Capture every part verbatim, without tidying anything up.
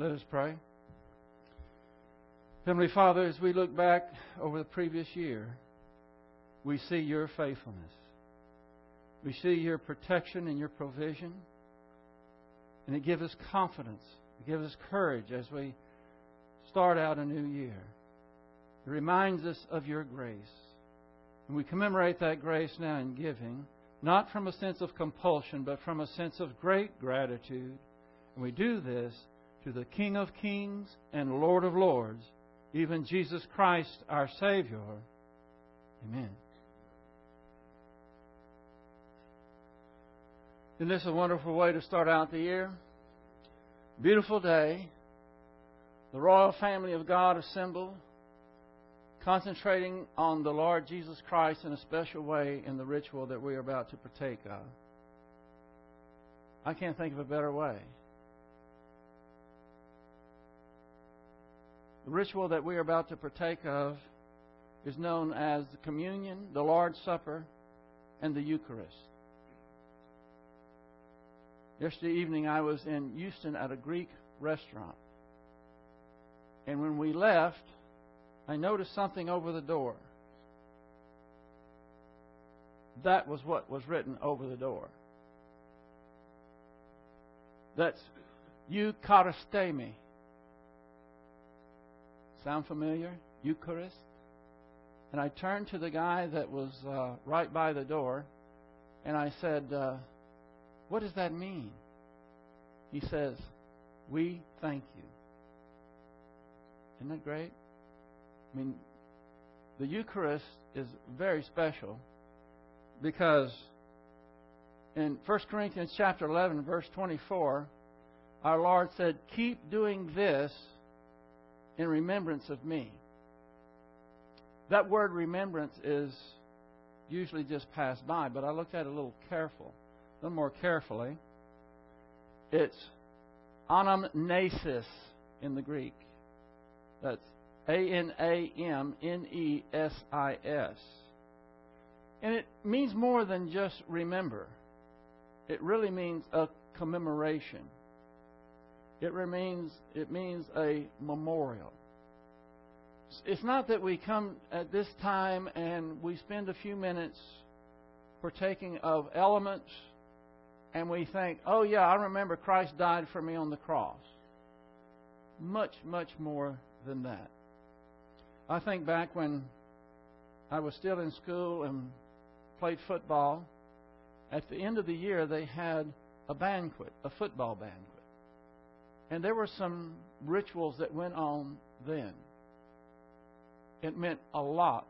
Let us pray. Heavenly Father, as we look back over the previous year, we see Your faithfulness. We see Your protection and Your provision. And it gives us confidence. It gives us courage as we start out a new year. It reminds us of Your grace. And we commemorate that grace now in giving, not from a sense of compulsion, but from a sense of great gratitude. And we do this to the King of Kings and Lord of Lords, even Jesus Christ, our Savior. Amen. Isn't this a wonderful way to start out the year? Beautiful day. The royal family of God assembled, concentrating on the Lord Jesus Christ in a special way in the ritual that we are about to partake of. I can't think of a better way. The ritual that we are about to partake of is known as the communion, the Lord's Supper, and the Eucharist. Yesterday evening I was in Houston at a Greek restaurant. And when we left, I noticed something over the door. That was what was written over the door. That's Eucharistemi. Sound familiar? Eucharist. And I turned to the guy that was uh, right by the door, and I said, uh, what does that mean? He says, we thank you. Isn't that great? I mean, the Eucharist is very special because in First Corinthians chapter eleven, verse twenty-four, our Lord said, keep doing this in remembrance of me. That word remembrance is usually just passed by, but I looked at it a little careful, a little more carefully. It's anamnesis in the Greek. That's A N A M N E S I S. And it means more than just remember. It really means a commemoration. It remains, it means a memorial. It's not that we come at this time and we spend a few minutes partaking of elements and we think, oh yeah, I remember Christ died for me on the cross. Much, much more than that. I think back when I was still in school and played football, at the end of the year they had a banquet, a football banquet. And there were some rituals that went on then. It meant a lot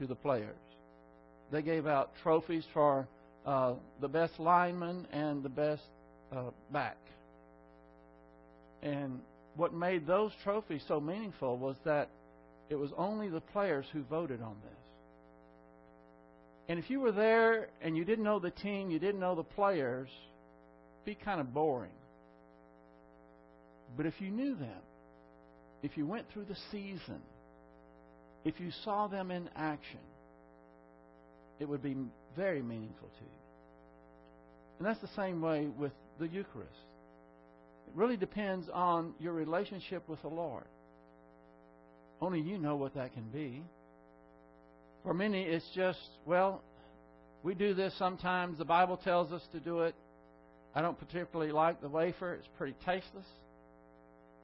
to the players. They gave out trophies for uh, the best lineman and the best uh, back. And what made those trophies so meaningful was that it was only the players who voted on this. And if you were there and you didn't know the team, you didn't know the players, it'd be kind of boring. But if you knew them, if you went through the season, if you saw them in action, it would be very meaningful to you. And that's the same way with the Eucharist. It really depends on your relationship with the Lord. Only you know what that can be. For many, it's just, well, we do this sometimes. The Bible tells us to do it. I don't particularly like the wafer. It's pretty tasteless.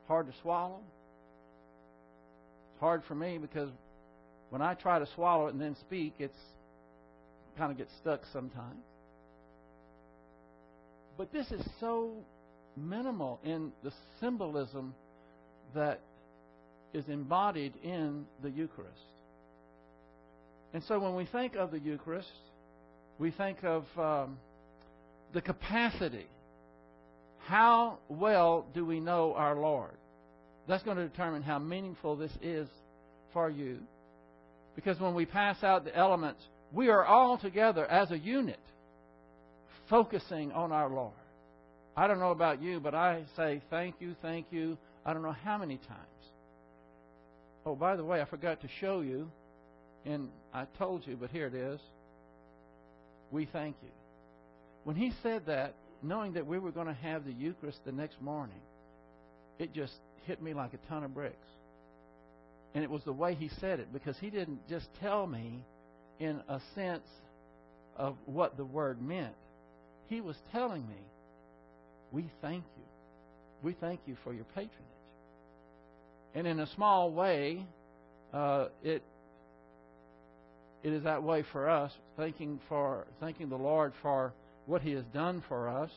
Hard to swallow. It's hard for me because when I try to swallow it and then speak, it's kind of gets stuck sometimes. But this is so minimal in the symbolism that is embodied in the Eucharist. And so when we think of the Eucharist, we think of um, the capacity. How well do we know our Lord? That's going to determine how meaningful this is for you. Because when we pass out the elements, we are all together as a unit focusing on our Lord. I don't know about you, but I say thank you, thank you, I don't know how many times. Oh, by the way, I forgot to show you, and I told you, but here it is. We thank you. When he said that, knowing that we were going to have the Eucharist the next morning, it just hit me like a ton of bricks. And it was the way he said it, because he didn't just tell me in a sense of what the word meant. He was telling me, we thank you. We thank you for your patronage. And in a small way, uh, it it is that way for us, thanking for thanking the Lord for what He has done for us.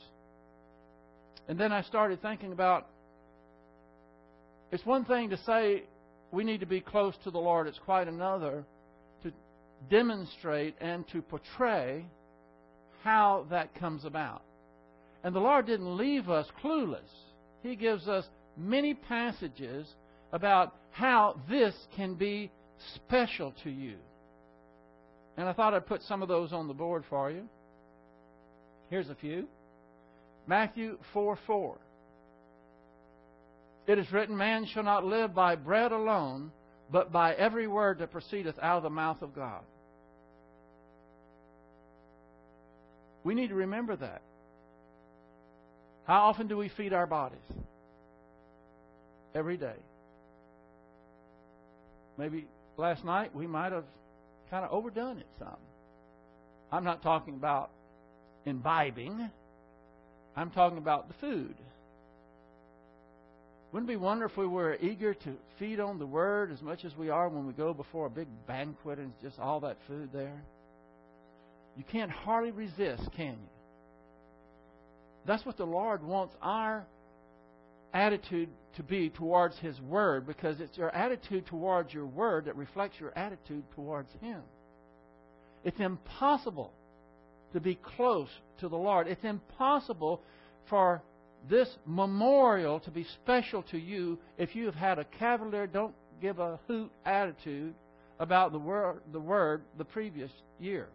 And then I started thinking about, it's one thing to say we need to be close to the Lord. It's quite another to demonstrate and to portray how that comes about. And the Lord didn't leave us clueless. He gives us many passages about how this can be special to you. And I thought I'd put some of those on the board for you. Here's a few. Matthew four four. It is written, man shall not live by bread alone, but by every word that proceedeth out of the mouth of God. We need to remember that. How often do we feed our bodies? Every day. Maybe last night we might have kind of overdone it some. I'm not talking about imbibing. I'm talking about the food. Wouldn't it be wonderful if we were eager to feed on the Word as much as we are when we go before a big banquet and just all that food there? You can't hardly resist, can you? That's what the Lord wants our attitude to be towards His Word, because it's your attitude towards your Word that reflects your attitude towards Him. It's impossible to be close to the Lord. It's impossible for this memorial to be special to you if you have had a cavalier, don't give a hoot attitude about the Word, the, word, the previous year,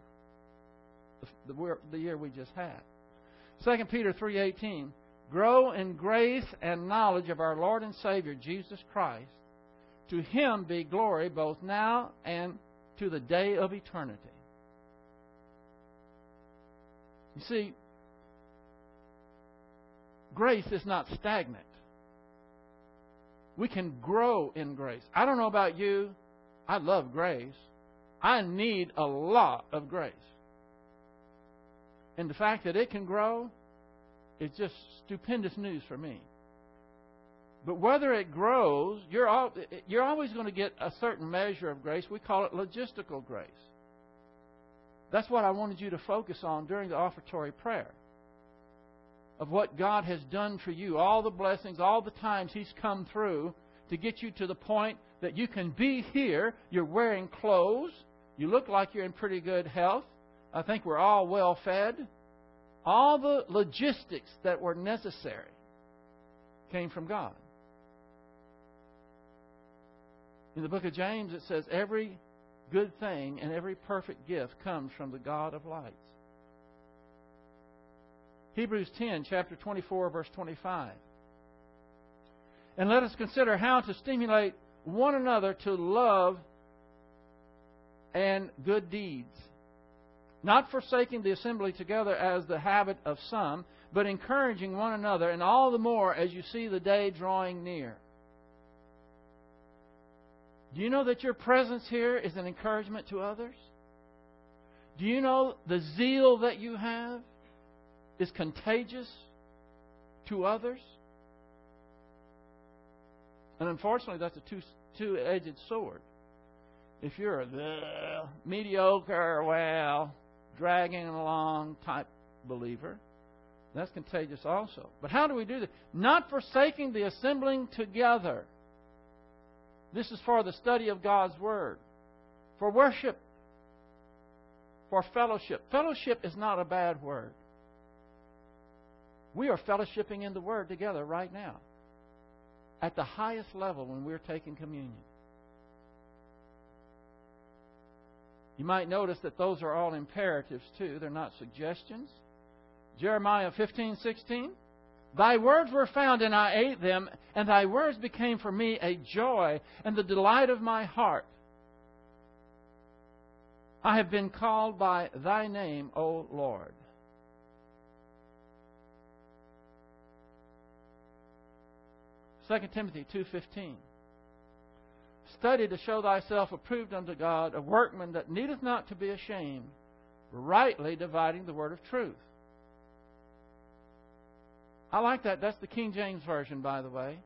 the, the, the year we just had. Second Peter three eighteen, grow in grace and knowledge of our Lord and Savior, Jesus Christ. To Him be glory both now and to the day of eternity. You see, grace is not stagnant. We can grow in grace. I don't know about you. I love grace. I need a lot of grace. And the fact that it can grow is just stupendous news for me. But whether it grows, you're, all, you're always going to get a certain measure of grace. We call it logistical grace. That's what I wanted you to focus on during the offertory prayer, of what God has done for you, all the blessings, all the times He's come through to get you to the point that you can be here, you're wearing clothes, you look like you're in pretty good health, I think we're all well fed. All the logistics that were necessary came from God. In the book of James, it says, every good thing and every perfect gift comes from the God of lights. Hebrews ten, chapter twenty-four, verse twenty-five. And let us consider how to stimulate one another to love and good deeds, not forsaking the assembly together as the habit of some, but encouraging one another, and all the more as you see the day drawing near. Do you know that your presence here is an encouragement to others? Do you know the zeal that you have is contagious to others? And unfortunately, that's a two, two-edged sword. If you're a mediocre, well... dragging along type believer, that's contagious also. But how do we do this? Not forsaking the assembling together. This is for the study of God's Word, for worship, for fellowship. Fellowship is not a bad word. We are fellowshipping in the Word together right now at the highest level when we're taking communion. You might notice that those are all imperatives too. They're not suggestions. Jeremiah fifteen sixteen. Thy words were found, and I ate them, and thy words became for me a joy and the delight of my heart. I have been called by thy name, O Lord. Second Timothy two fifteen. Study to show thyself approved unto God, a workman that needeth not to be ashamed, rightly dividing the word of truth. I like that. That's the King James Version, by the way.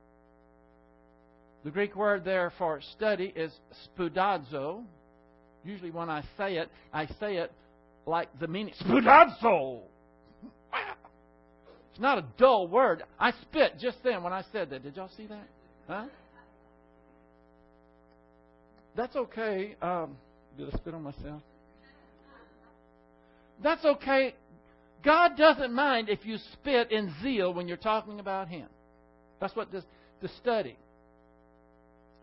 The Greek word there for study is spoudazo. Usually when I say it, I say it like the meaning. Spoudazo! It's not a dull word. I spit just then when I said that. Did y'all see that? Huh? That's okay. Um, did I spit on myself? That's okay. God doesn't mind if you spit in zeal when you're talking about Him. That's what this, the study.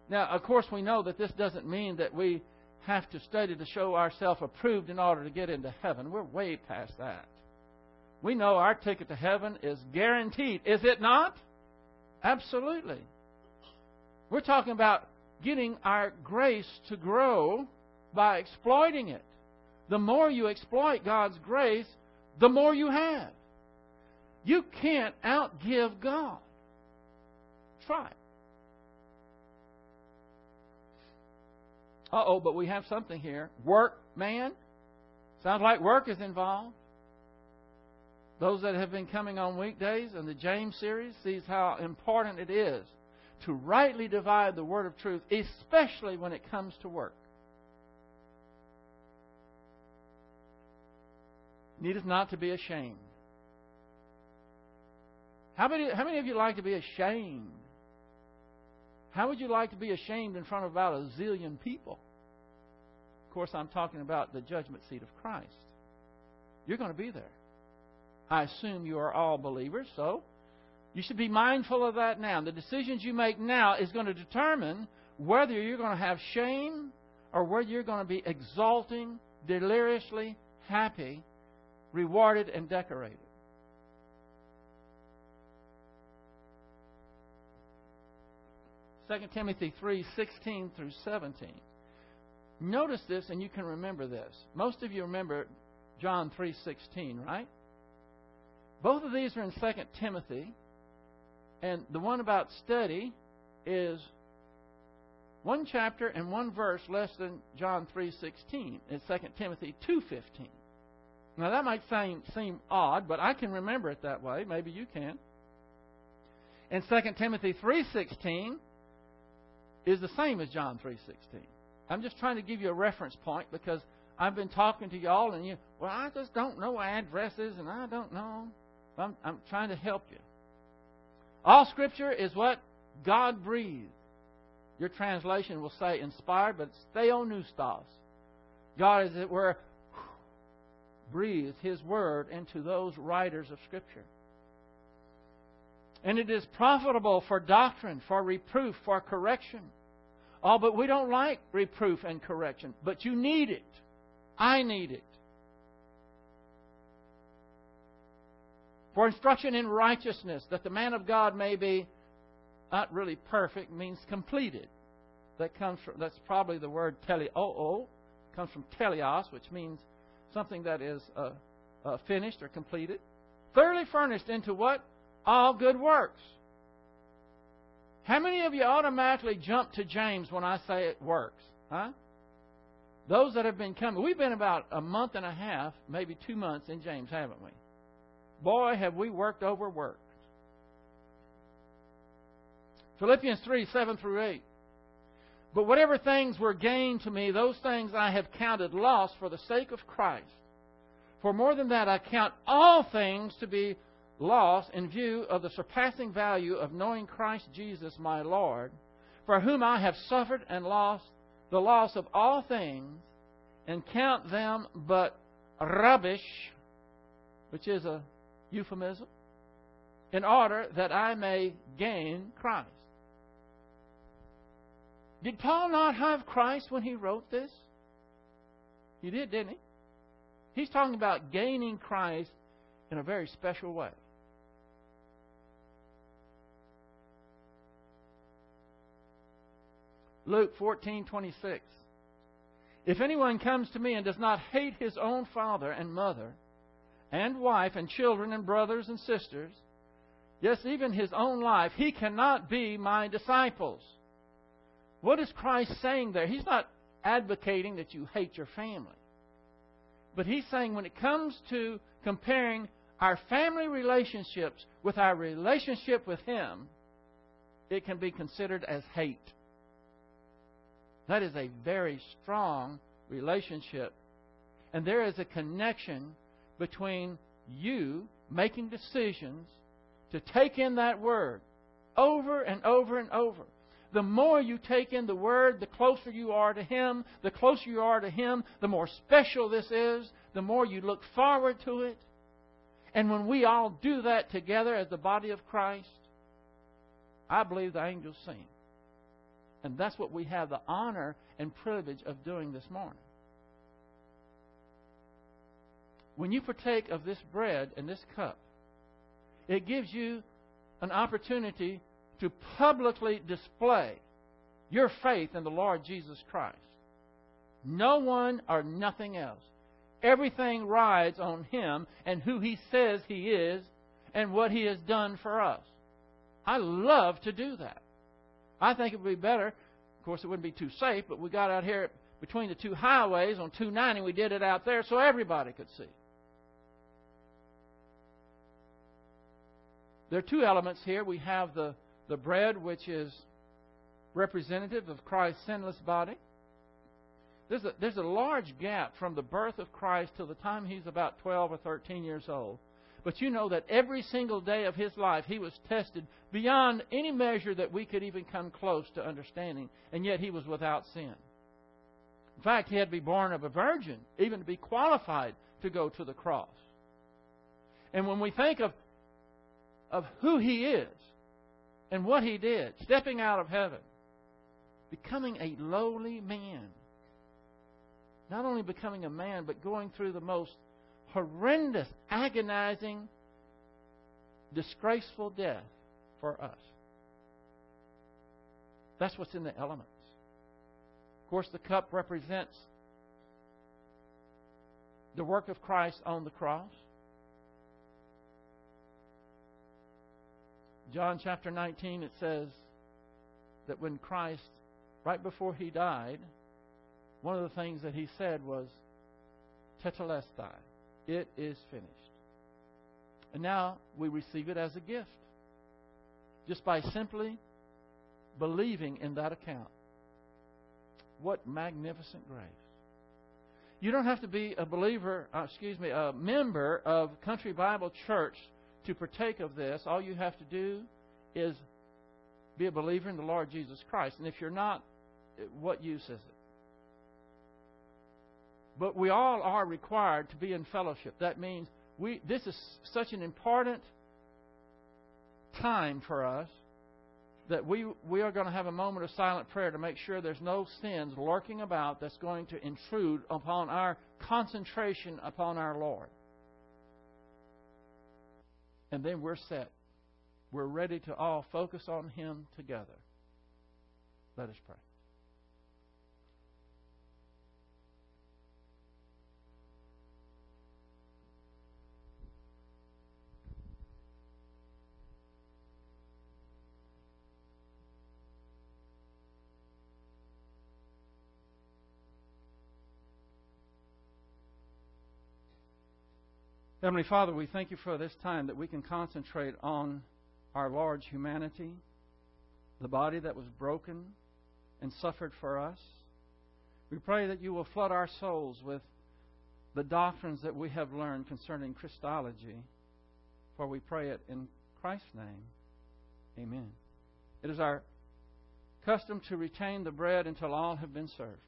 Now, of course, we know that this doesn't mean that we have to study to show ourselves approved in order to get into heaven. We're way past that. We know our ticket to heaven is guaranteed. Is it not? Absolutely. We're talking about getting our grace to grow by exploiting it. The more you exploit God's grace, the more you have. You can't outgive God. Try it. Uh-oh, but we have something here. Work, man. Sounds like work is involved. Those that have been coming on weekdays and the James series sees how important it is to rightly divide the word of truth, especially when it comes to work. Needeth not to be ashamed. How many, how many of you like to be ashamed? How would you like to be ashamed in front of about a zillion people? Of course, I'm talking about the judgment seat of Christ. You're going to be there. I assume you are all believers, so you should be mindful of that now. The decisions you make now is going to determine whether you're going to have shame or whether you're going to be exulting, deliriously happy, rewarded and decorated. Second Timothy three sixteen through seventeen. Notice this and you can remember this. Most of you remember John three sixteen, right? Both of these are in Second Timothy. And the one about study is one chapter and one verse less than John three sixteen. It's Second Timothy two fifteen. Now, that might seem, seem odd, but I can remember it that way. Maybe you can. And Second Timothy three sixteen is the same as John three sixteen. I'm just trying to give you a reference point because I've been talking to y'all and you, well, I just don't know addresses and I don't know. I'm, I'm trying to help you. All Scripture is what? God-breathed. Your translation will say inspired, but it's theonoustos. God, as it were, breathed His Word into those writers of Scripture. And it is profitable for doctrine, for reproof, for correction. Oh, but we don't like reproof and correction. But you need it. I need it. For instruction in righteousness, that the man of God may be, not really perfect, means completed. That comes from, that's probably the word teleoo. Comes from teleos, which means something that is uh, uh, finished or completed. Thoroughly furnished into what? All good works. How many of you automatically jump to James when I say it works? Huh? Those that have been coming. We've been about a month and a half, maybe two months in James, haven't we? Boy, have we worked over worked. Philippians three, seven through eight. But whatever things were gained to me, those things I have counted loss for the sake of Christ. For more than that, I count all things to be lost in view of the surpassing value of knowing Christ Jesus my Lord, for whom I have suffered and lost the loss of all things, and count them but rubbish, which is a euphemism, in order that I may gain Christ. Did Paul not have Christ when he wrote this? He did, didn't he? He's talking about gaining Christ in a very special way. Luke fourteen twenty-six. If anyone comes to me and does not hate his own father and mother and wife and children and brothers and sisters, yes, even his own life, he cannot be my disciples. What is Christ saying there? He's not advocating that you hate your family. But he's saying when it comes to comparing our family relationships with our relationship with him, it can be considered as hate. That is a very strong relationship. And there is a connection between you making decisions to take in that word over and over and over. The more you take in the Word, the closer you are to Him, the closer you are to Him, the more special this is, the more you look forward to it. And when we all do that together as the body of Christ, I believe the angels sing. And that's what we have the honor and privilege of doing this morning. When you partake of this bread and this cup, it gives you an opportunity to publicly display your faith in the Lord Jesus Christ. No one or nothing else. Everything rides on Him and who He says He is and what He has done for us. I love to do that. I think it would be better. Of course, it wouldn't be too safe, but we got out here between the two highways on two ninety. We did it out there so everybody could see. There are two elements here. We have the The bread, which is representative of Christ's sinless body. There's a, there's a large gap from the birth of Christ till the time he's about twelve or thirteen years old. But you know that every single day of his life he was tested beyond any measure that we could even come close to understanding. And yet he was without sin. In fact, he had to be born of a virgin, even to be qualified to go to the cross. And when we think of, of who he is, and what he did, stepping out of heaven, becoming a lowly man. Not only becoming a man, but going through the most horrendous, agonizing, disgraceful death for us. That's what's in the elements. Of course, the cup represents the work of Christ on the cross. John chapter nineteen, it says that when Christ, right before he died, one of the things that he said was, Tetelestai, it is finished. And now we receive it as a gift, just by simply believing in that account. What magnificent grace. You don't have to be a believer, uh, excuse me, a member of Country Bible Church to partake of this. All you have to do is be a believer in the Lord Jesus Christ. And if you're not, what use is it? But we all are required to be in fellowship. That means we. This is such an important time for us that we, we are going to have a moment of silent prayer to make sure there's no sins lurking about that's going to intrude upon our concentration upon our Lord. And then we're set. We're ready to all focus on Him together. Let us pray. Heavenly Father, we thank you for this time that we can concentrate on our Lord's humanity, the body that was broken and suffered for us. We pray that you will flood our souls with the doctrines that we have learned concerning Christology, for we pray it in Christ's name. Amen. It is our custom to retain the bread until all have been served.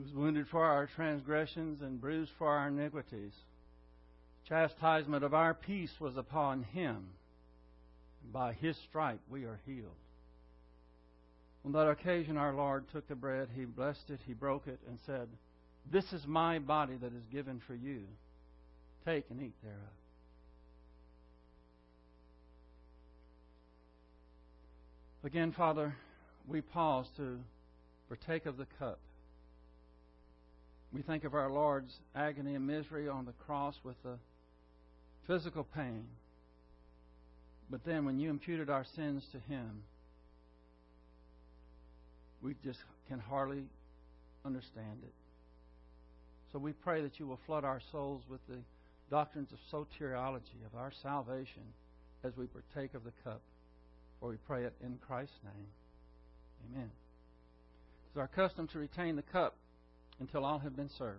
He was wounded for our transgressions and bruised for our iniquities. Chastisement of our peace was upon Him. By His stripe we are healed. On that occasion our Lord took the bread, He blessed it, He broke it, and said, "This is my body that is given for you. Take and eat thereof." Again, Father, we pause to partake of the cup. We think of our Lord's agony and misery on the cross with the physical pain. But then when you imputed our sins to Him, we just can hardly understand it. So we pray that you will flood our souls with the doctrines of soteriology, of our salvation, as we partake of the cup. For we pray it in Christ's name. Amen. It's our custom to retain the cup until all have been served.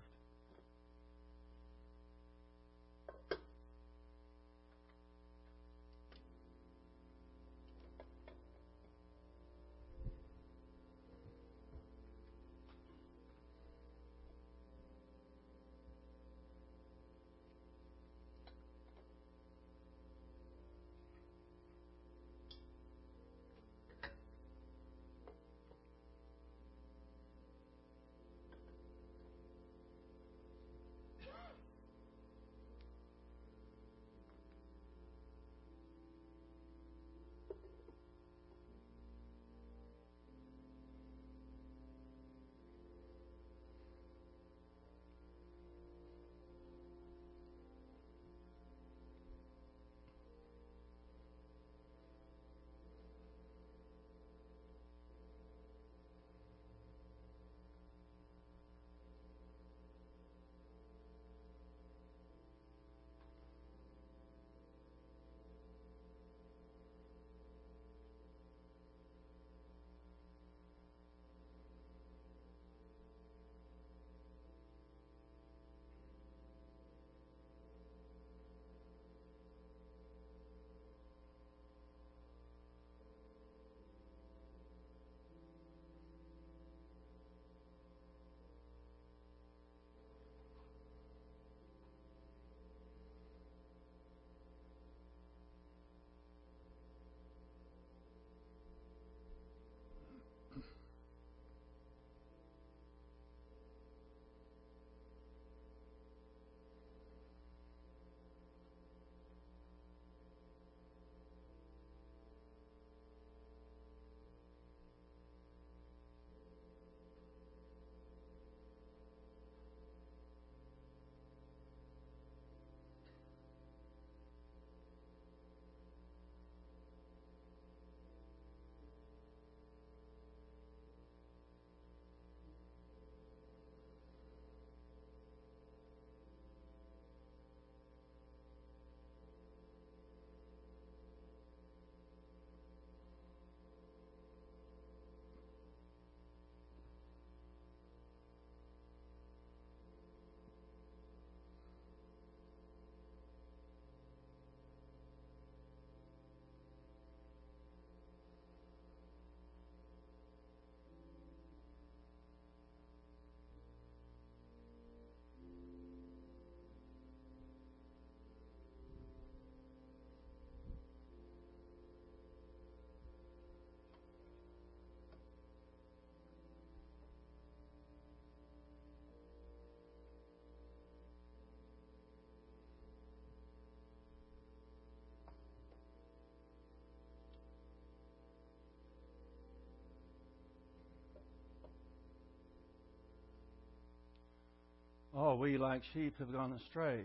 Oh, we like sheep have gone astray,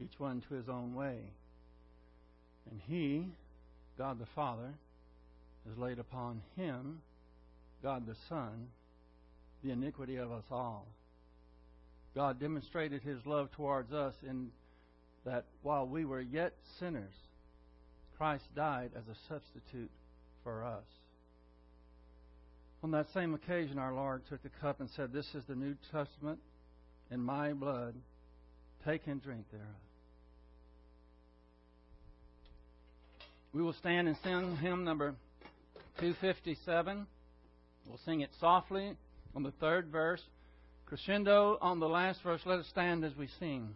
each one to his own way. And He, God the Father, has laid upon Him, God the Son, the iniquity of us all. God demonstrated His love towards us in that while we were yet sinners, Christ died as a substitute for us. On that same occasion, our Lord took the cup and said, "This is the New Testament in my blood, take and drink thereof." We will stand and sing hymn number two fifty-seven. We'll sing it softly on the third verse. Crescendo on the last verse. Let us stand as we sing.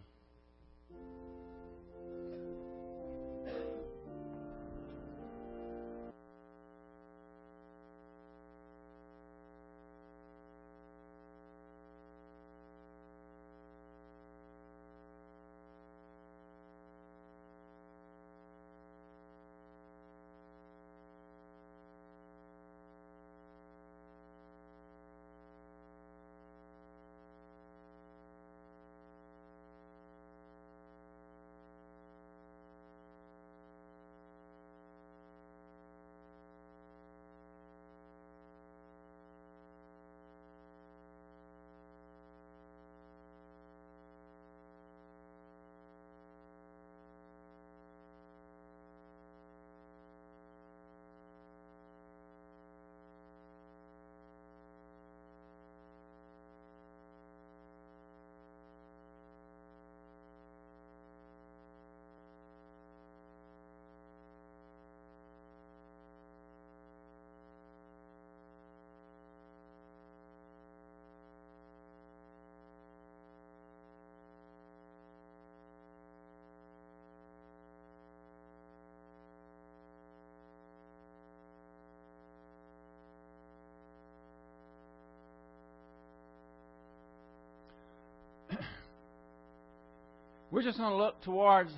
We're just going to look towards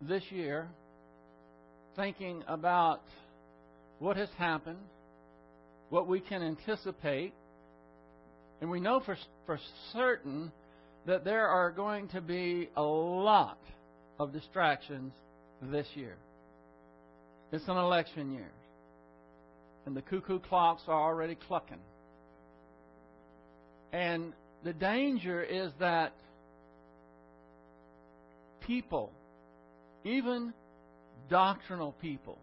this year, thinking about what has happened, what we can anticipate. And we know for, for certain that there are going to be a lot of distractions this year. It's an election year, and the cuckoo clocks are already clucking. And the danger is that people, even doctrinal people,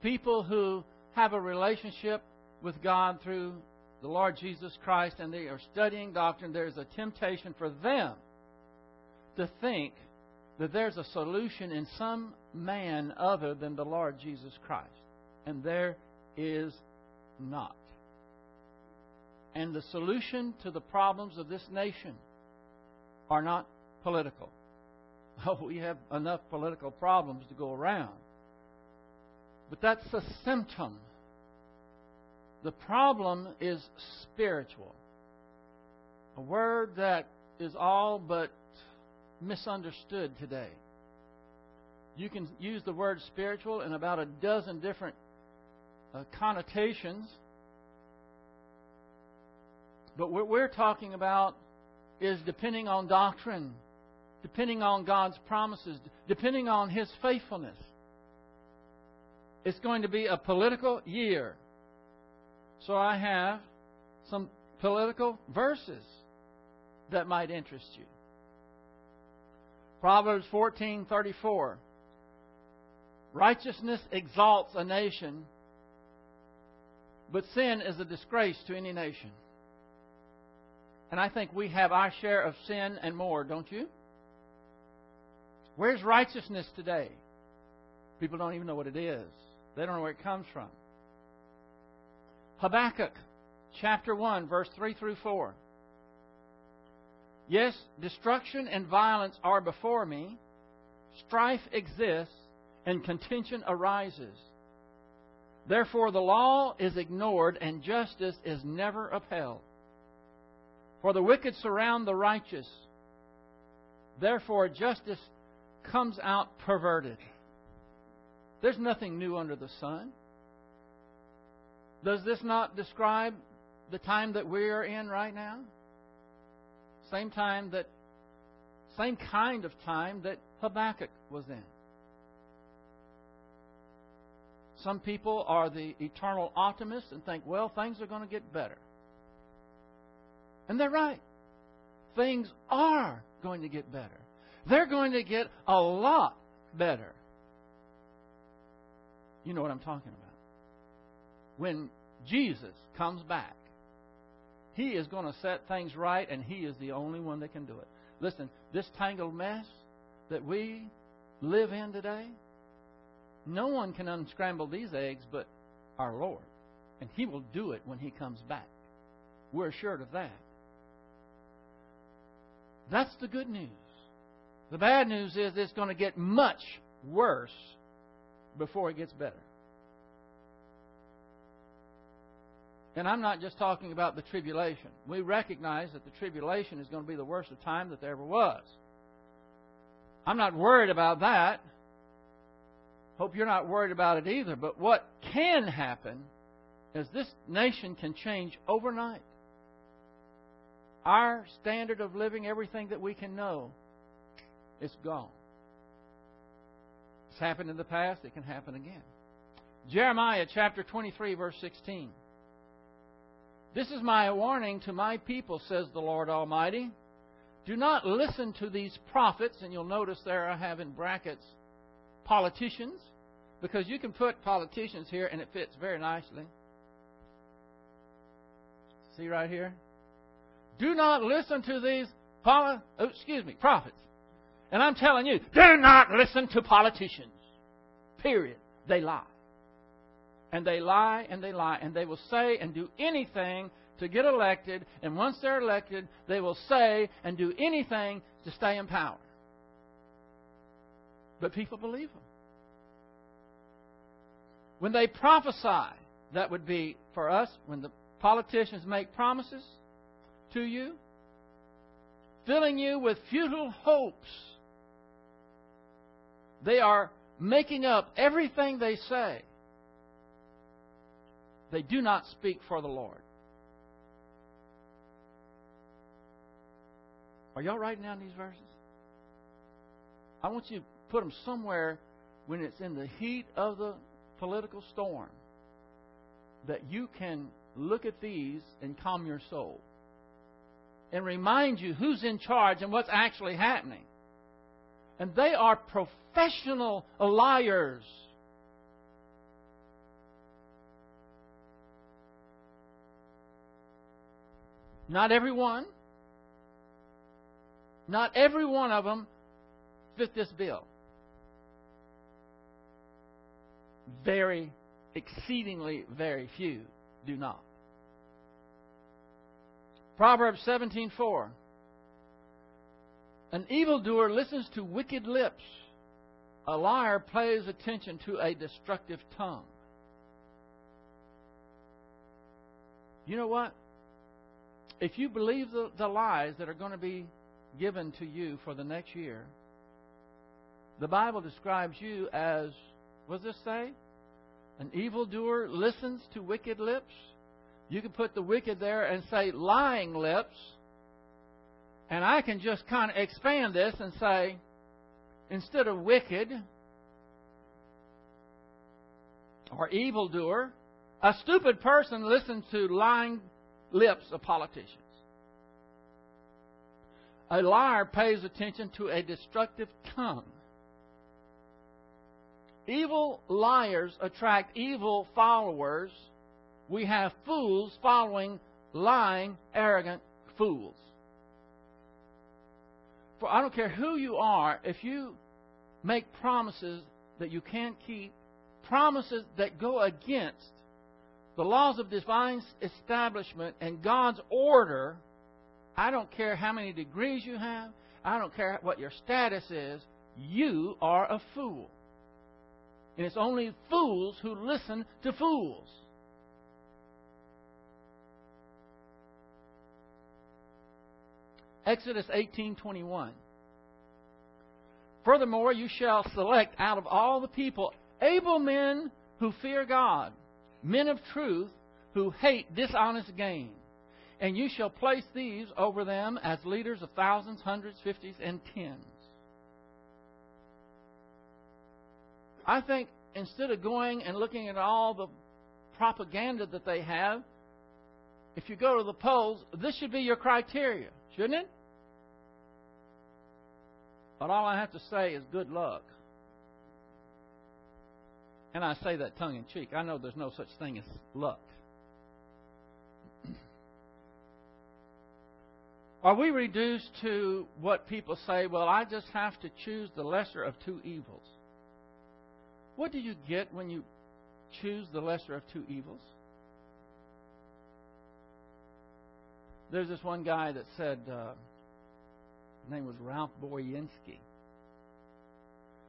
people who have a relationship with God through the Lord Jesus Christ and they are studying doctrine, there's a temptation for them to think that there's a solution in some man other than the Lord Jesus Christ. And there is not. And the solution to the problems of this nation are not political. Oh, we have enough political problems to go around. But that's a symptom. The problem is spiritual. A word that is all but misunderstood today. You can use the word spiritual in about a dozen different uh, connotations. But what we're talking about is depending on doctrine, depending on God's promises, depending on His faithfulness. It's going to be a political year. So I have some political verses that might interest you. Proverbs fourteen thirty-four. Righteousness exalts a nation, but sin is a disgrace to any nation. And I think we have our share of sin and more, don't you? Where's righteousness today? People don't even know what it is. They don't know where it comes from. Habakkuk chapter one, verse three through four. Yes, destruction and violence are before me. Strife exists and contention arises. Therefore the law is ignored and justice is never upheld. For the wicked surround the righteous. Therefore justice comes out perverted. There's nothing new under the sun. Does this not describe the time that we are in right now? Same time that, same kind of time that Habakkuk was in. Some people are the eternal optimists and think, well, things are going to get better. And they're right. Things are going to get better. They're going to get a lot better. You know what I'm talking about. When Jesus comes back, He is going to set things right, and He is the only one that can do it. Listen, this tangled mess that we live in today, no one can unscramble these eggs but our Lord. And He will do it when He comes back. We're assured of that. That's the good news. The bad news is it's going to get much worse before it gets better. And I'm not just talking about the tribulation. We recognize that the tribulation is going to be the worst of time that there ever was. I'm not worried about that. Hope you're not worried about it either. But what can happen is this nation can change overnight. Our standard of living, everything that we can know, it's gone. It's happened in the past. It can happen again. Jeremiah chapter twenty-three, verse sixteen. This is my warning to my people, says the Lord Almighty. Do not listen to these prophets. And you'll notice there I have in brackets politicians, because you can put politicians here and it fits very nicely. See right here? Do not listen to these poli- oh, excuse me, prophets. And I'm telling you, do not listen to politicians. Period. They lie. And they lie and they lie. And they will say and do anything to get elected. And once they're elected, they will say and do anything to stay in power. But people believe them. When they prophesy, that would be for us, when the politicians make promises to you, filling you with futile hopes. They are making up everything they say. They do not speak for the Lord. Are y'all writing down these verses? I want you to put them somewhere when it's in the heat of the political storm, that you can look at these and calm your soul and remind you who's in charge and what's actually happening. And they are professional liars. Not everyone, not every one of them fit this bill. Very, exceedingly very few do not. Proverbs seventeen four. An evildoer listens to wicked lips. A liar pays attention to a destructive tongue. You know what? If you believe the, the lies that are going to be given to you for the next year, the Bible describes you as, what does this say? An evildoer listens to wicked lips. You can put the wicked there and say lying lips. And I can just kind of expand this and say, instead of wicked or evildoer, a stupid person listens to lying lips of politicians. A liar pays attention to a destructive tongue. Evil liars attract evil followers. We have fools following lying, arrogant fools. For I don't care who you are, if you make promises that you can't keep, promises that go against the laws of divine establishment and God's order, I don't care how many degrees you have, I don't care what your status is, you are a fool. And it's only fools who listen to fools. Exodus eighteen twenty-one. Furthermore, you shall select out of all the people able men who fear God, men of truth who hate dishonest gain. And you shall place these over them as leaders of thousands, hundreds, fifties, and tens. I think instead of going and looking at all the propaganda that they have, if you go to the polls, this should be your criteria. Shouldn't it? But all I have to say is good luck. And I say that tongue in cheek. I know there's no such thing as luck. Are we reduced to what people say, well, I just have to choose the lesser of two evils? What do you get when you choose the lesser of two evils? There's this one guy that said, uh, His name was Ralph Boyinski.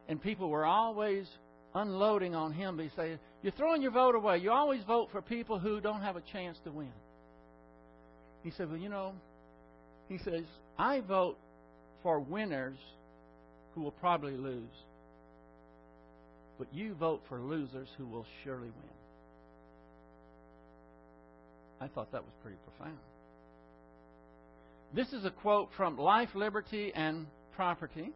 And people were always unloading on him. They say, you're throwing your vote away. You always vote for people who don't have a chance to win. He said, well, you know, he says, I vote for winners who will probably lose. But you vote for losers who will surely win. I thought that was pretty profound. This is a quote from Life, Liberty, and Property.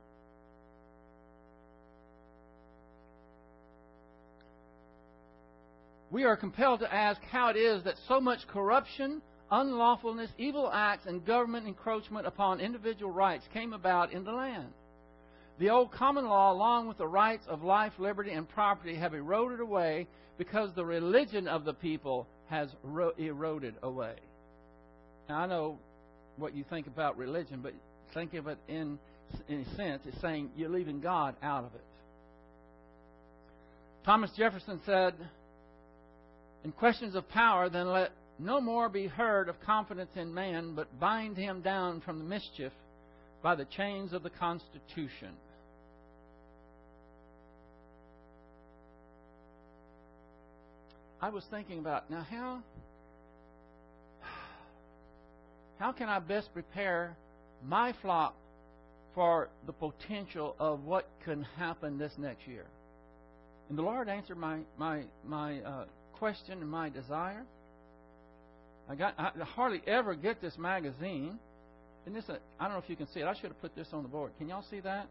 We are compelled to ask how it is that so much corruption, unlawfulness, evil acts, and government encroachment upon individual rights came about in the land. The old common law, along with the rights of life, liberty, and property, have eroded away because the religion of the people has ro- eroded away. Now, I know what you think about religion, but think of it in, in a sense. It's saying you're leaving God out of it. Thomas Jefferson said, in questions of power, then let no more be heard of confidence in man, but bind him down from the mischief by the chains of the Constitution. I was thinking about, now how, how can I best prepare my flock for the potential of what can happen this next year? And the Lord answered my, my, my uh, question and my desire. I got I hardly ever get this magazine. And this, a, I don't know if you can see it. I should have put this on the board. Can y'all see that?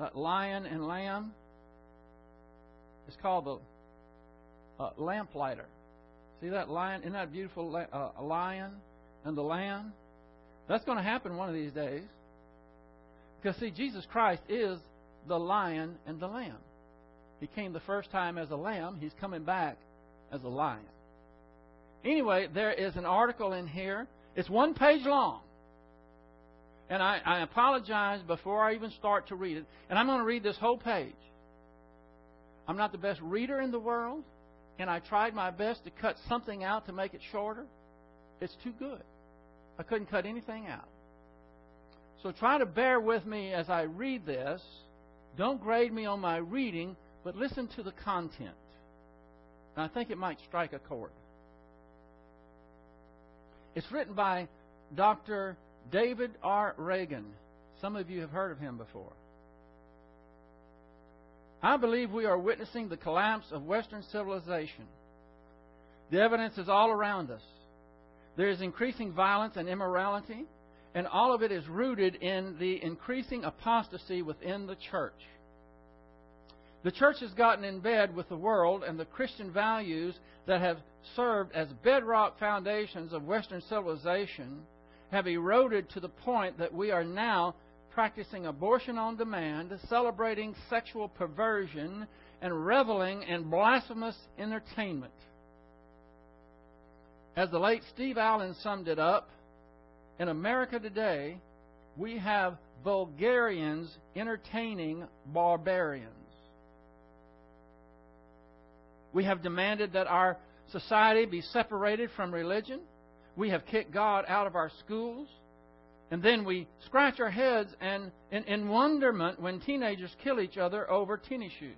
That lion and lamb. It's called the uh, lamplighter. See that lion? Isn't that beautiful? La- uh, lion and the lamb. That's going to happen one of these days. Because see, Jesus Christ is the lion and the lamb. He came the first time as a lamb. He's coming back as a lion. Anyway, there is an article in here. It's one page long. And I, I apologize before I even start to read it. And I'm going to read this whole page. I'm not the best reader in the world. And I tried my best to cut something out to make it shorter. It's too good. I couldn't cut anything out. So try to bear with me as I read this. Don't grade me on my reading, but listen to the content. And I think it might strike a chord. It's written by Doctor David R. Reagan. Some of you have heard of him before. I believe we are witnessing the collapse of Western civilization. The evidence is all around us. There is increasing violence and immorality, and all of it is rooted in the increasing apostasy within the church. The church has gotten in bed with the world, and the Christian values that have served as bedrock foundations of Western civilization have eroded to the point that we are now practicing abortion on demand, celebrating sexual perversion, and reveling in blasphemous entertainment. As the late Steve Allen summed it up, in America today, we have vulgarians entertaining barbarians. We have demanded that our society be separated from religion. We have kicked God out of our schools. And then we scratch our heads and in wonderment when teenagers kill each other over tennis shoes.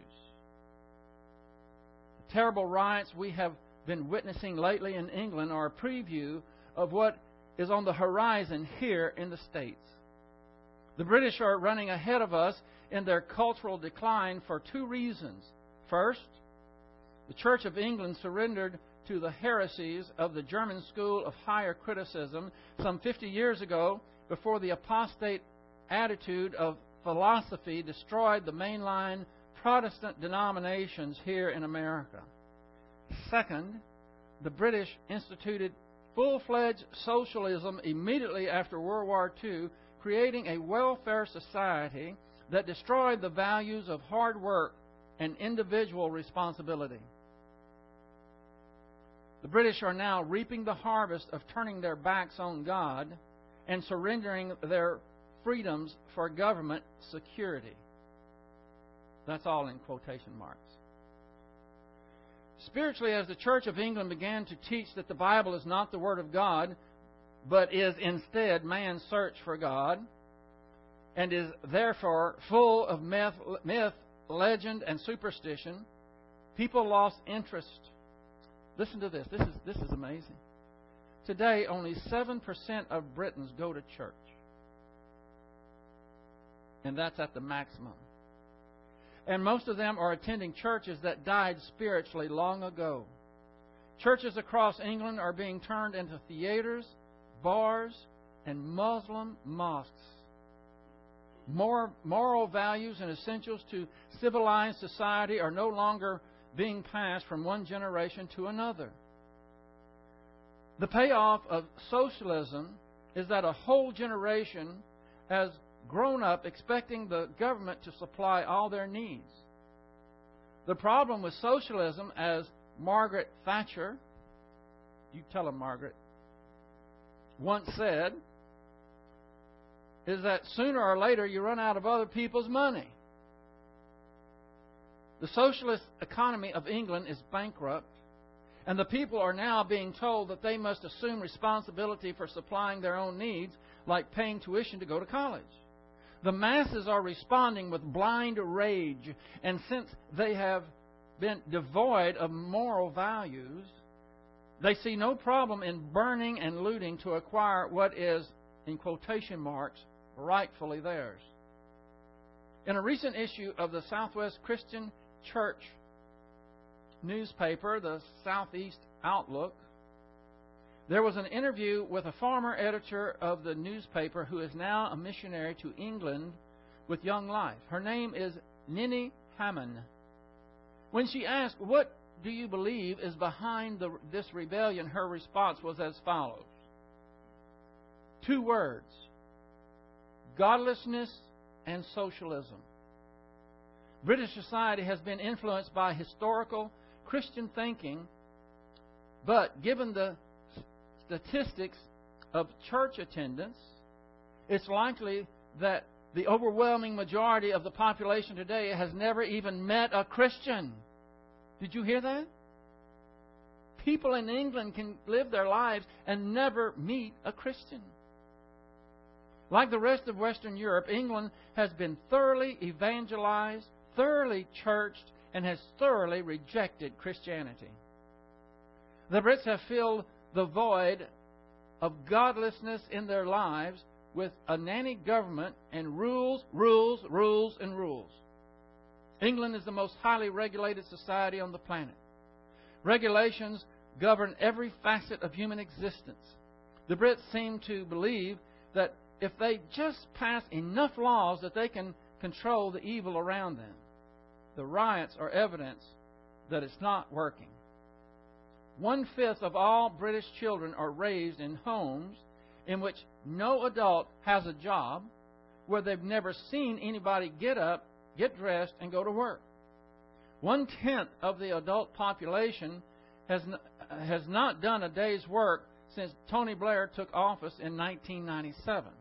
The terrible riots we have been witnessing lately in England are a preview of what is on the horizon here in the States. The British are running ahead of us in their cultural decline for two reasons. First, the Church of England surrendered to the heresies of the German school of higher criticism some fifty years ago before the apostate attitude of philosophy destroyed the mainline Protestant denominations here in America. Second, the British instituted full-fledged socialism immediately after World War Two, creating a welfare society that destroyed the values of hard work and individual responsibility. The British are now reaping the harvest of turning their backs on God and surrendering their freedoms for government security. That's all in quotation marks. Spiritually, as the Church of England began to teach that the Bible is not the Word of God, but is instead man's search for God, and is therefore full of myth, myth, legend, and superstition. People lost interest. Listen to this. This is, this is amazing. Today, only seven percent of Britons go to church. And that's at the maximum. And most of them are attending churches that died spiritually long ago. Churches across England are being turned into theaters, bars, and Muslim mosques. More moral values and essentials to civilized society are no longer being passed from one generation to another. The payoff of socialism is that a whole generation has grown up expecting the government to supply all their needs. The problem with socialism, as Margaret Thatcher, you tell him, Margaret, once said, is that sooner or later you run out of other people's money. The socialist economy of England is bankrupt, and the people are now being told that they must assume responsibility for supplying their own needs, like paying tuition to go to college. The masses are responding with blind rage, and since they have been devoid of moral values, they see no problem in burning and looting to acquire what is, in quotation marks, rightfully theirs. In a recent issue of the Southwest Christian Church newspaper, the Southeast Outlook, there was an interview with a former editor of the newspaper who is now a missionary to England with Young Life. Her name is Nini Hammond. When she asked, "What do you believe is behind the, this rebellion?" her response was as follows. Two words: godlessness and socialism. British society has been influenced by historical Christian thinking, but given the statistics of church attendance, it's likely that the overwhelming majority of the population today has never even met a Christian. Did you hear that? People in England can live their lives and never meet a Christian. Like the rest of Western Europe, England has been thoroughly evangelized, thoroughly churched, and has thoroughly rejected Christianity. The Brits have filled the void of godlessness in their lives with a nanny government and rules, rules, rules, and rules. England is the most highly regulated society on the planet. Regulations govern every facet of human existence. The Brits seem to believe that if they just pass enough laws that they can control the evil around them. The riots are evidence that it's not working. One-fifth of all British children are raised in homes in which no adult has a job, where they've never seen anybody get up, get dressed, and go to work. One-tenth of the adult population has, has not done a day's work since Tony Blair took office in nineteen ninety-seven.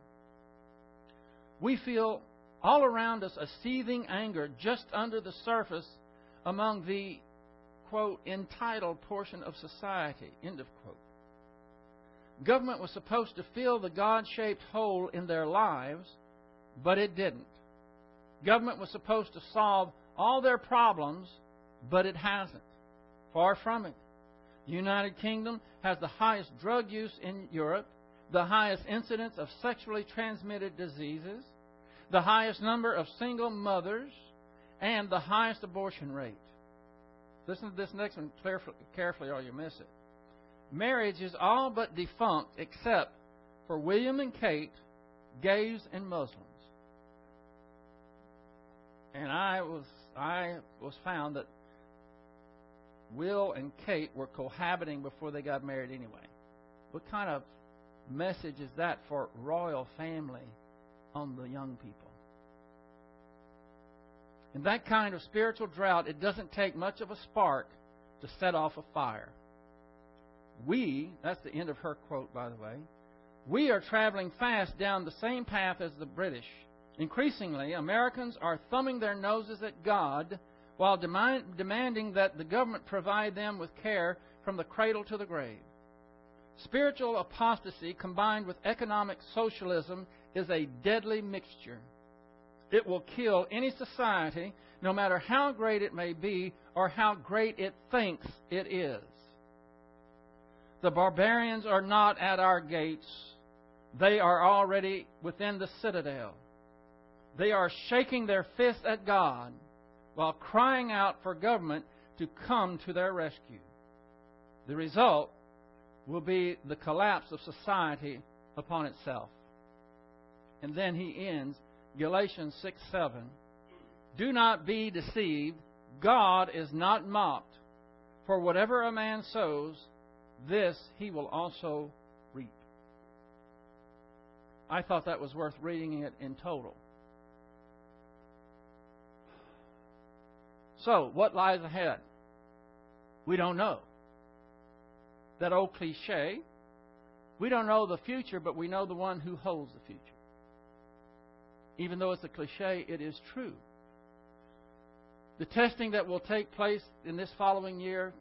We feel all around us a seething anger just under the surface among the, quote, entitled portion of society, end of quote. Government was supposed to fill the God-shaped hole in their lives, but it didn't. Government was supposed to solve all their problems, but it hasn't. Far from it. The United Kingdom has the highest drug use in Europe, the highest incidence of sexually transmitted diseases, the highest number of single mothers, and the highest abortion rate. Listen to this next one carefully or you miss it. Marriage is all but defunct except for William and Kate, gays and Muslims. And I was I was found that Will and Kate were cohabiting before they got married anyway. What kind of message is that for royal family on the young people? In that kind of spiritual drought, it doesn't take much of a spark to set off a fire. We, that's the end of her quote, by the way, we are traveling fast down the same path as the British. Increasingly, Americans are thumbing their noses at God while demand, demanding that the government provide them with care from the cradle to the grave. Spiritual apostasy combined with economic socialism is a deadly mixture. It will kill any society, no matter how great it may be or how great it thinks it is. The barbarians are not at our gates. They are already within the citadel. They are shaking their fists at God while crying out for government to come to their rescue. The result will be the collapse of society upon itself. And then he ends Galatians six seven. Do not be deceived. God is not mocked. For whatever a man sows, this he will also reap. I thought that was worth reading it in total. So, what lies ahead? We don't know. That old cliche, we don't know the future, but we know the one who holds the future. Even though it's a cliche, it is true. The testing that will take place in this following year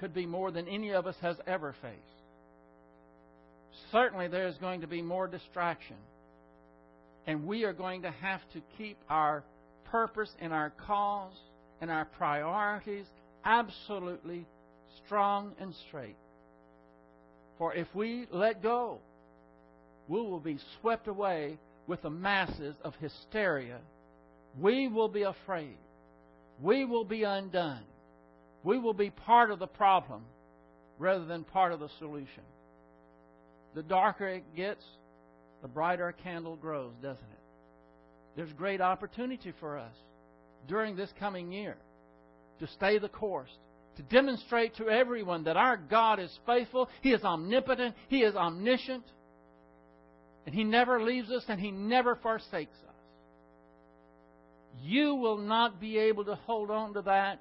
could be more than any of us has ever faced. Certainly there is going to be more distraction. And we are going to have to keep our purpose and our cause and our priorities absolutely strong and straight. For if we let go, we will be swept away with the masses of hysteria. We will be afraid. We will be undone. We will be part of the problem rather than part of the solution. The darker it gets, the brighter a candle grows, doesn't it? There's great opportunity for us during this coming year to stay the course, to demonstrate to everyone that our God is faithful, He is omnipotent, He is omniscient, and He never leaves us and He never forsakes us. You will not be able to hold on to that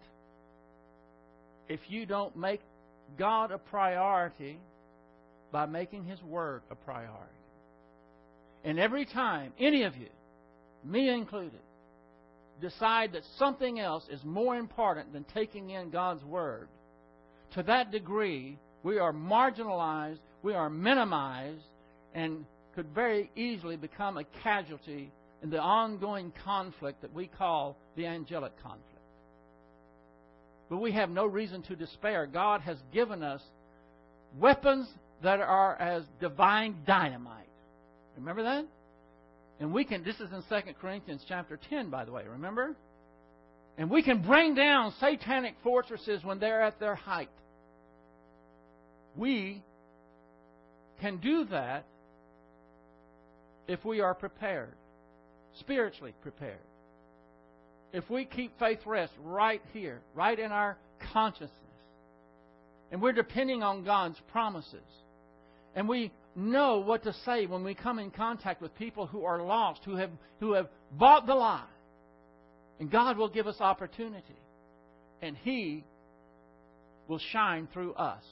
if you don't make God a priority by making His Word a priority. And every time any of you, me included, decide that something else is more important than taking in God's Word, to that degree, we are marginalized, we are minimized, and could very easily become a casualty in the ongoing conflict that we call the angelic conflict. But we have no reason to despair. God has given us weapons that are as divine dynamite. Remember that? And we can, this is in Second Corinthians chapter ten, by the way, remember? And we can bring down satanic fortresses when they're at their height. We can do that if we are prepared, spiritually prepared. If we keep faith rest right here, right in our consciousness, and we're depending on God's promises, and we know what to say when we come in contact with people who are lost, who have, who have bought the lie, and God will give us opportunity, and He will shine through us.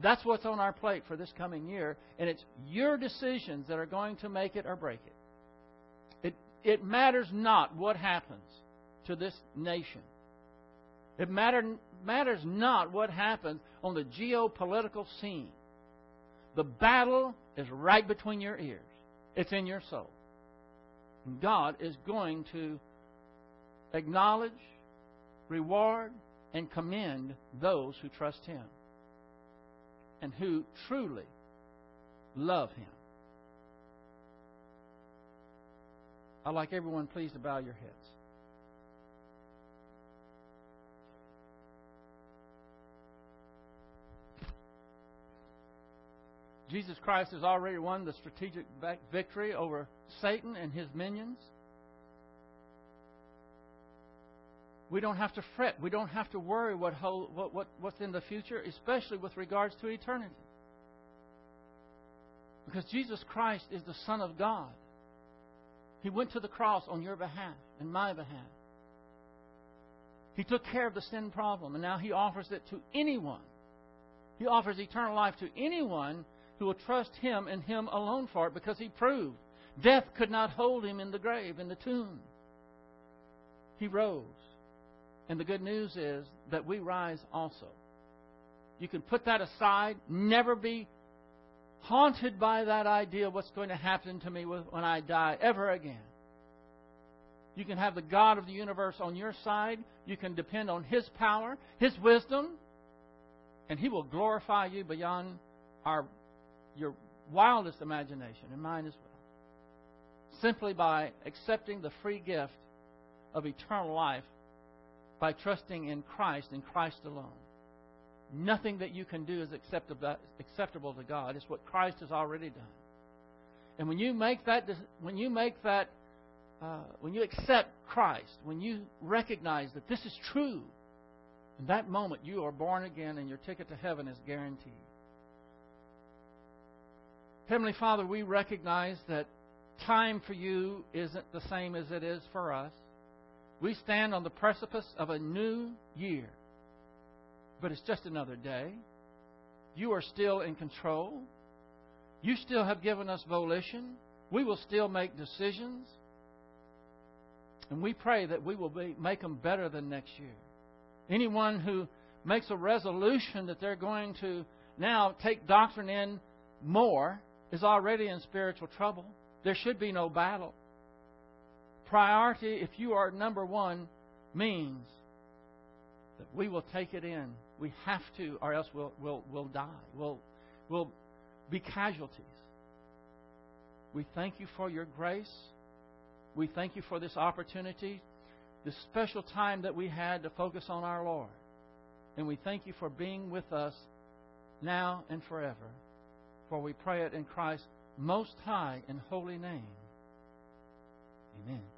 That's what's on our plate for this coming year, and it's your decisions that are going to make it or break it. It, it matters not what happens to this nation. It matter, matters not what happens on the geopolitical scene. The battle is right between your ears. It's in your soul. And God is going to acknowledge, reward, and commend those who trust Him and who truly love Him. I'd like everyone please to bow your heads. Jesus Christ has already won the strategic victory over Satan and his minions. We don't have to fret. We don't have to worry what, what, what, what's in the future, especially with regards to eternity. Because Jesus Christ is the Son of God. He went to the cross on your behalf and my behalf. He took care of the sin problem, and now He offers it to anyone. He offers eternal life to anyone who will trust Him and Him alone for it, because He proved death could not hold Him in the grave, in the tomb. He rose. And the good news is that we rise also. You can put that aside, never be haunted by that idea of what's going to happen to me when I die ever again. You can have the God of the universe on your side. You can depend on His power, His wisdom, and He will glorify you beyond our your wildest imagination, and mine as well, simply by accepting the free gift of eternal life by trusting in Christ and Christ alone. Nothing that you can do is acceptable to God. It's what Christ has already done. And when you make that, when you make that, uh, when you accept Christ, when you recognize that this is true, in that moment you are born again, and your ticket to heaven is guaranteed. Heavenly Father, we recognize that time for you isn't the same as it is for us. We stand on the precipice of a new year, but it's just another day. You are still in control. You still have given us volition. We will still make decisions. And we pray that we will be, make them better than next year. Anyone who makes a resolution that they're going to now take doctrine in more is already in spiritual trouble. There should be no battle. Priority, if you are number one, means that we will take it in. We have to, or else we'll, we'll, we'll die. We'll, we'll be casualties. We thank you for your grace. We thank you for this opportunity, this special time that we had to focus on our Lord. And we thank you for being with us now and forever. For we pray it in Christ's most high and holy name. Amen.